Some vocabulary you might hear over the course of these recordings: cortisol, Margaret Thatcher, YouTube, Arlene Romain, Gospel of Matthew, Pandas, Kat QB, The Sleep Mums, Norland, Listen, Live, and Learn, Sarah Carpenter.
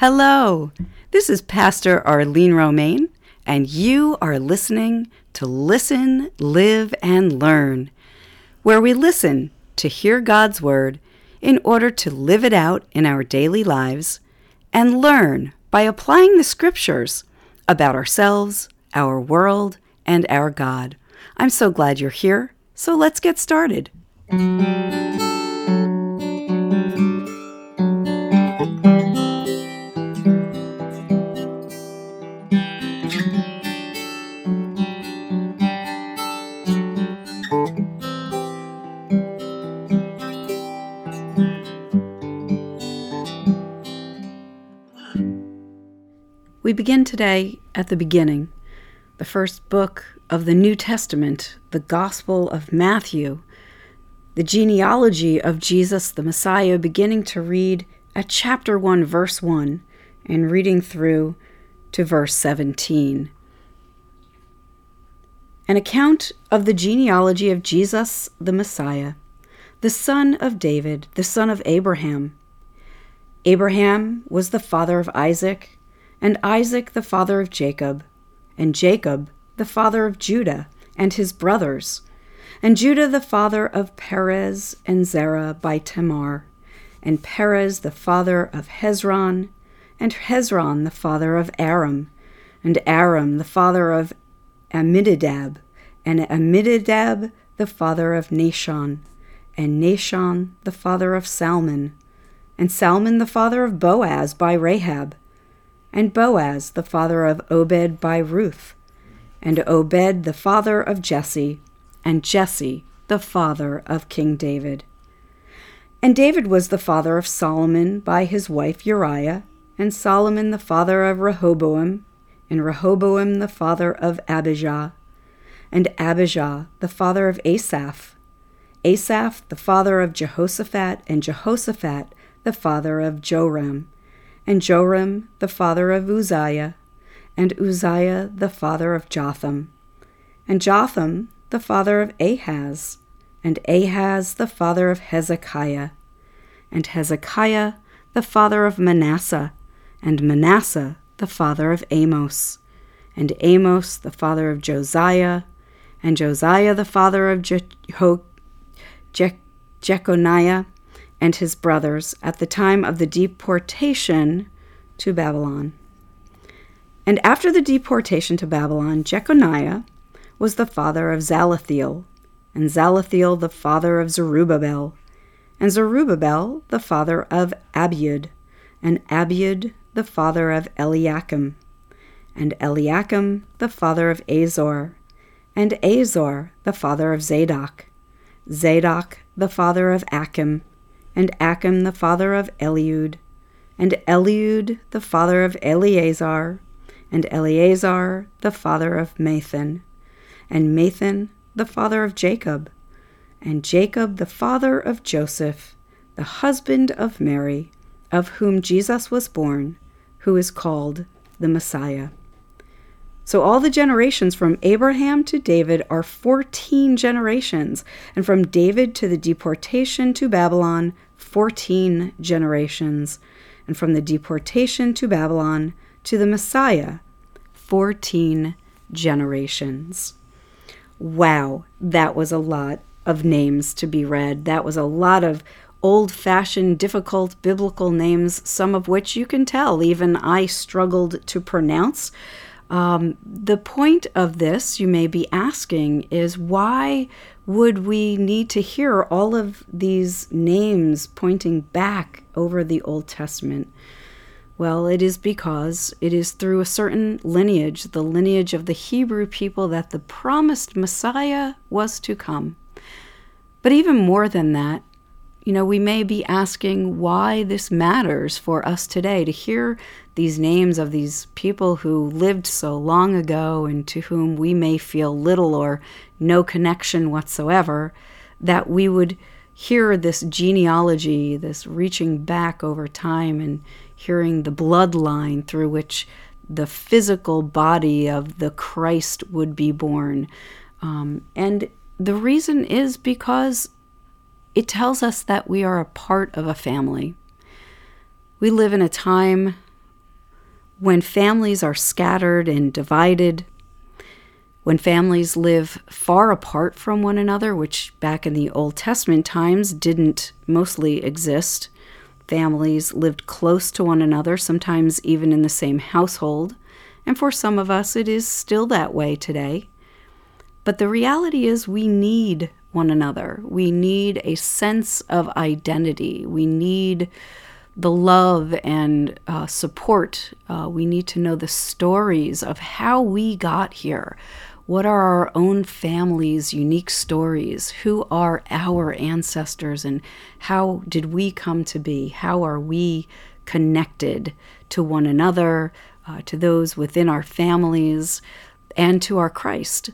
Hello, this is Pastor Arlene Romain, and you are listening to Listen, Live, and Learn, where we listen to hear God's Word in order to live it out in our daily lives and learn by applying the Scriptures about ourselves, our world, and our God. I'm so glad you're here, so let's get started. We begin today at the beginning, the first book of the New Testament, the Gospel of Matthew, the genealogy of Jesus the Messiah, beginning to read at chapter 1, verse 1, and reading through to verse 17. An account of the genealogy of Jesus the Messiah, the son of David, the son of Abraham. Abraham was the father of Isaac, and Isaac the father of Jacob, and Jacob the father of Judah and his brothers, and Judah the father of Perez and Zerah by Tamar, and Perez the father of Hezron, and Hezron the father of Aram, and Aram the father of Amminadab, and Amminadab the father of Nahshon, and Nahshon the father of Salmon, and Salmon the father of Boaz by Rahab, and Boaz the father of Obed by Ruth, and Obed the father of Jesse, and Jesse the father of King David. And David was the father of Solomon by his wife Uriah, and Solomon the father of Rehoboam, and Rehoboam the father of Abijah, and Abijah the father of Asaph, Asaph the father of Jehoshaphat, and Jehoshaphat the father of Joram, and Joram the father of Uzziah, and Uzziah the father of Jotham, and Jotham the father of Ahaz, and Ahaz the father of Hezekiah, and Hezekiah the father of Manasseh, and Manasseh the father of Amos, and Amos the father of Josiah, and Josiah the father of Jeconiah, and his brothers at the time of the deportation to Babylon. And after the deportation to Babylon, Jeconiah was the father of Zalathiel, and Zalathiel the father of Zerubbabel, and Zerubbabel the father of Abiud, and Abiud the father of Eliakim, and Eliakim the father of Azor, and Azor the father of Zadok, Zadok the father of Achim, and Achim the father of Eliud, and Eliud the father of Eleazar, and Eleazar the father of Mathan, and Mathan the father of Jacob, and Jacob the father of Joseph, the husband of Mary, of whom Jesus was born, who is called the Messiah. So all the generations from Abraham to David are 14 generations, and from David to the deportation to Babylon, 14 generations, and from the deportation to Babylon to the Messiah, 14 generations. Wow, that was a lot of names to be read. That was a lot of old-fashioned, difficult biblical names, some of which you can tell even I struggled to pronounce. The point of this, you may be asking, is why would we need to hear all of these names pointing back over the Old Testament? Well, it is because it is through a certain lineage, the lineage of the Hebrew people, that the promised Messiah was to come. But even more than that, we may be asking why this matters for us today, to hear these names of these people who lived so long ago and to whom we may feel little or no connection whatsoever, that we would hear this genealogy, this reaching back over time and hearing the bloodline through which the physical body of the Christ would be born. And the reason is because it tells us that we are a part of a family. We live in a time when families are scattered and divided, when families live far apart from one another, which back in the Old Testament times didn't mostly exist, families lived close to one another, sometimes even in the same household, and for some of us it is still that way today. But the reality is we need one another. We need a sense of identity. We need the love and support. We need to know the stories of how we got here. What are our own family's unique stories? Who are our ancestors and how did we come to be? How are we connected to one another, to those within our families, and to our Christ?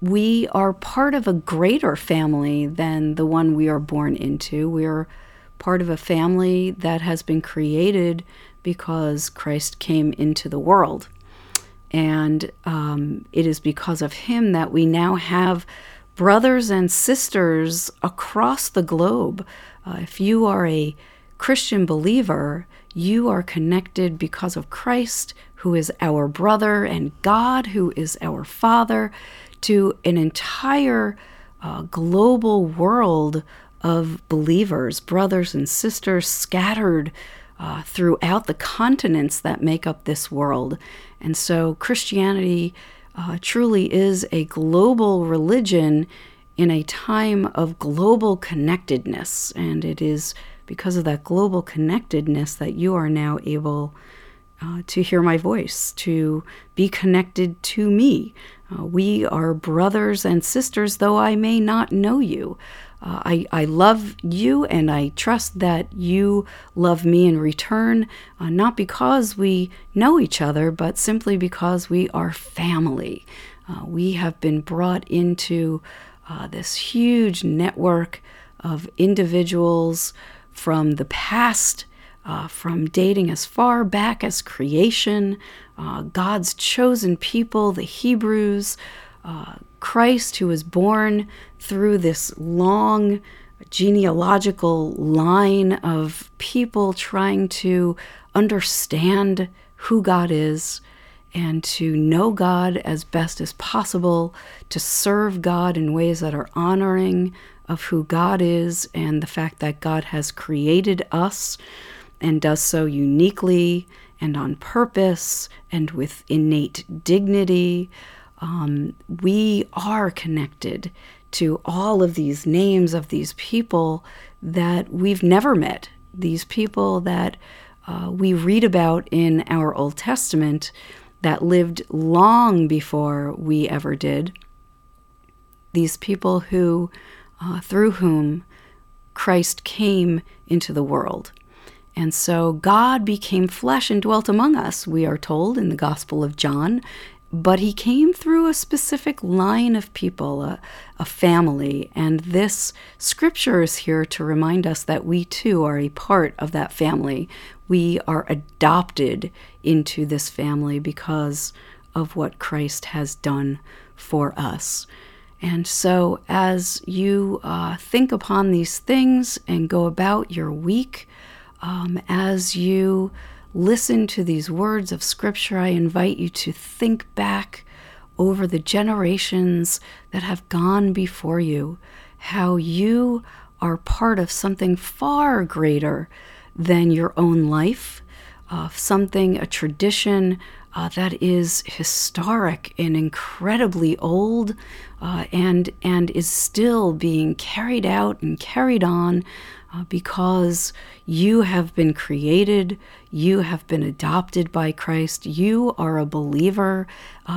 We are part of a greater family than the one we are born into. We are part of a family that has been created because Christ came into the world. And it is because of him that we now have brothers and sisters across the globe. If you are a Christian believer, you are connected because of Christ, who is our brother, and God, who is our Father, to an entire global world of believers, brothers and sisters scattered throughout the continents that make up this world. And so Christianity truly is a global religion in a time of global connectedness. And it is because of that global connectedness that you are now able to hear my voice, to be connected to me. We are brothers and sisters, though I may not know you. I love you, and I trust that you love me in return, not because we know each other, but simply because we are family. We have been brought into this huge network of individuals from the past, from dating as far back as creation, God's chosen people, the Hebrews, Christ, who was born through this long genealogical line of people trying to understand who God is and to know God as best as possible, to serve God in ways that are honoring of who God is and the fact that God has created us and does so uniquely and on purpose and with innate dignity. We are connected to all of these names of these people that we've never met, these people that we read about in our Old Testament that lived long before we ever did, these people who, through whom Christ came into the world. And so God became flesh and dwelt among us, we are told in the Gospel of John. But he came through a specific line of people, a family, and this scripture is here to remind us that we too are a part of that family. We are adopted into this family because of what Christ has done for us. And so as you think upon these things and go about your week, as you listen to these words of Scripture, I invite you to think back over the generations that have gone before you, how you are part of something far greater than your own life, something, a tradition that is historic and incredibly old and is still being carried out and carried on because you have been created, you have been adopted by Christ, you are a believer,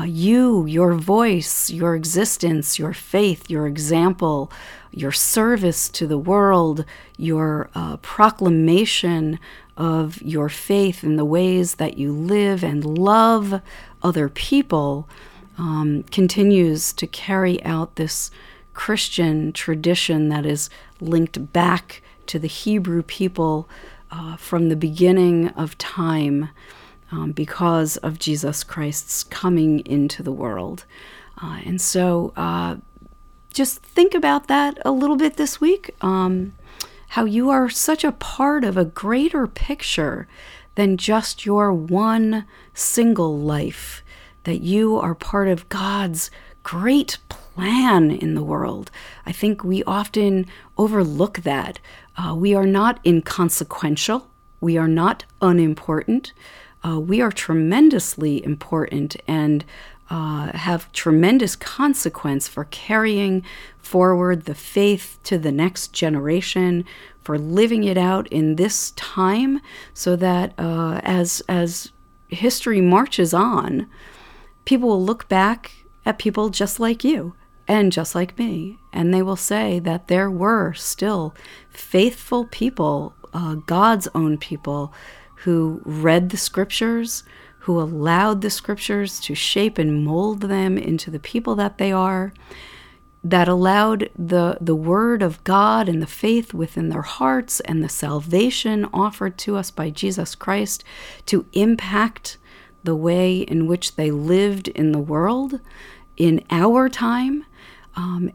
your voice, your existence, your faith, your example, your service to the world, your proclamation of your faith in the ways that you live and love other people continues to carry out this Christian tradition that is linked back to the Hebrew people from the beginning of time because of Jesus Christ's coming into the world. And so just think about that a little bit this week, how you are such a part of a greater picture than just your one single life, that you are part of God's great plan in the world. I think we often overlook that. We are not inconsequential. We are not unimportant. We are tremendously important and have tremendous consequence for carrying forward the faith to the next generation, for living it out in this time, so that as history marches on, people will look back at people just like you and just like me, and they will say that there were still faithful people, God's own people, who read the scriptures, who allowed the scriptures to shape and mold them into the people that they are, that allowed the word of God and the faith within their hearts and the salvation offered to us by Jesus Christ to impact the way in which they lived in the world in our time,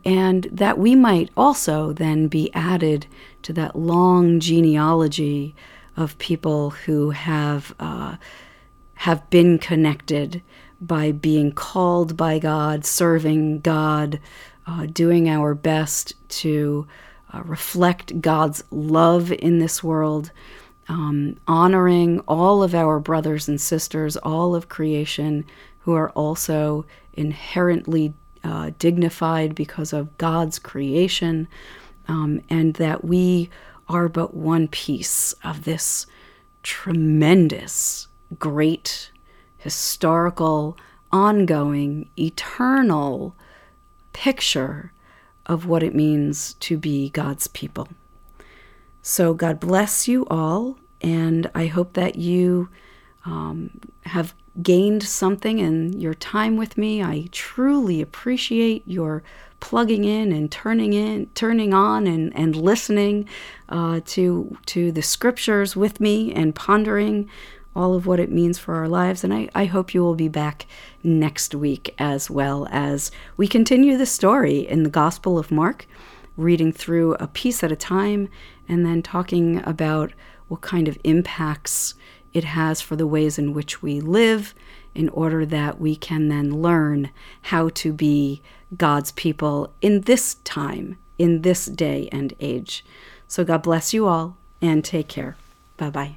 and that we might also then be added to that long genealogy of people who have been connected by being called by God, serving God, doing our best to reflect God's love in this world, honoring all of our brothers and sisters, all of creation, who are also inherently dignified because of God's creation, and that we are but one piece of this tremendous, great, historical, ongoing, eternal picture of what it means to be God's people. So God bless you all, and I hope that you have gained something in your time with me. I truly appreciate your plugging in and turning on and listening to the scriptures with me and pondering all of what it means for our lives. And I hope you will be back next week, as well as we continue the story in the Gospel of Mark, reading through a piece at a time and then talking about what kind of impacts it has for the ways in which we live, in order that we can then learn how to be God's people in this time, in this day and age. So God bless you all, and take care. Bye-bye.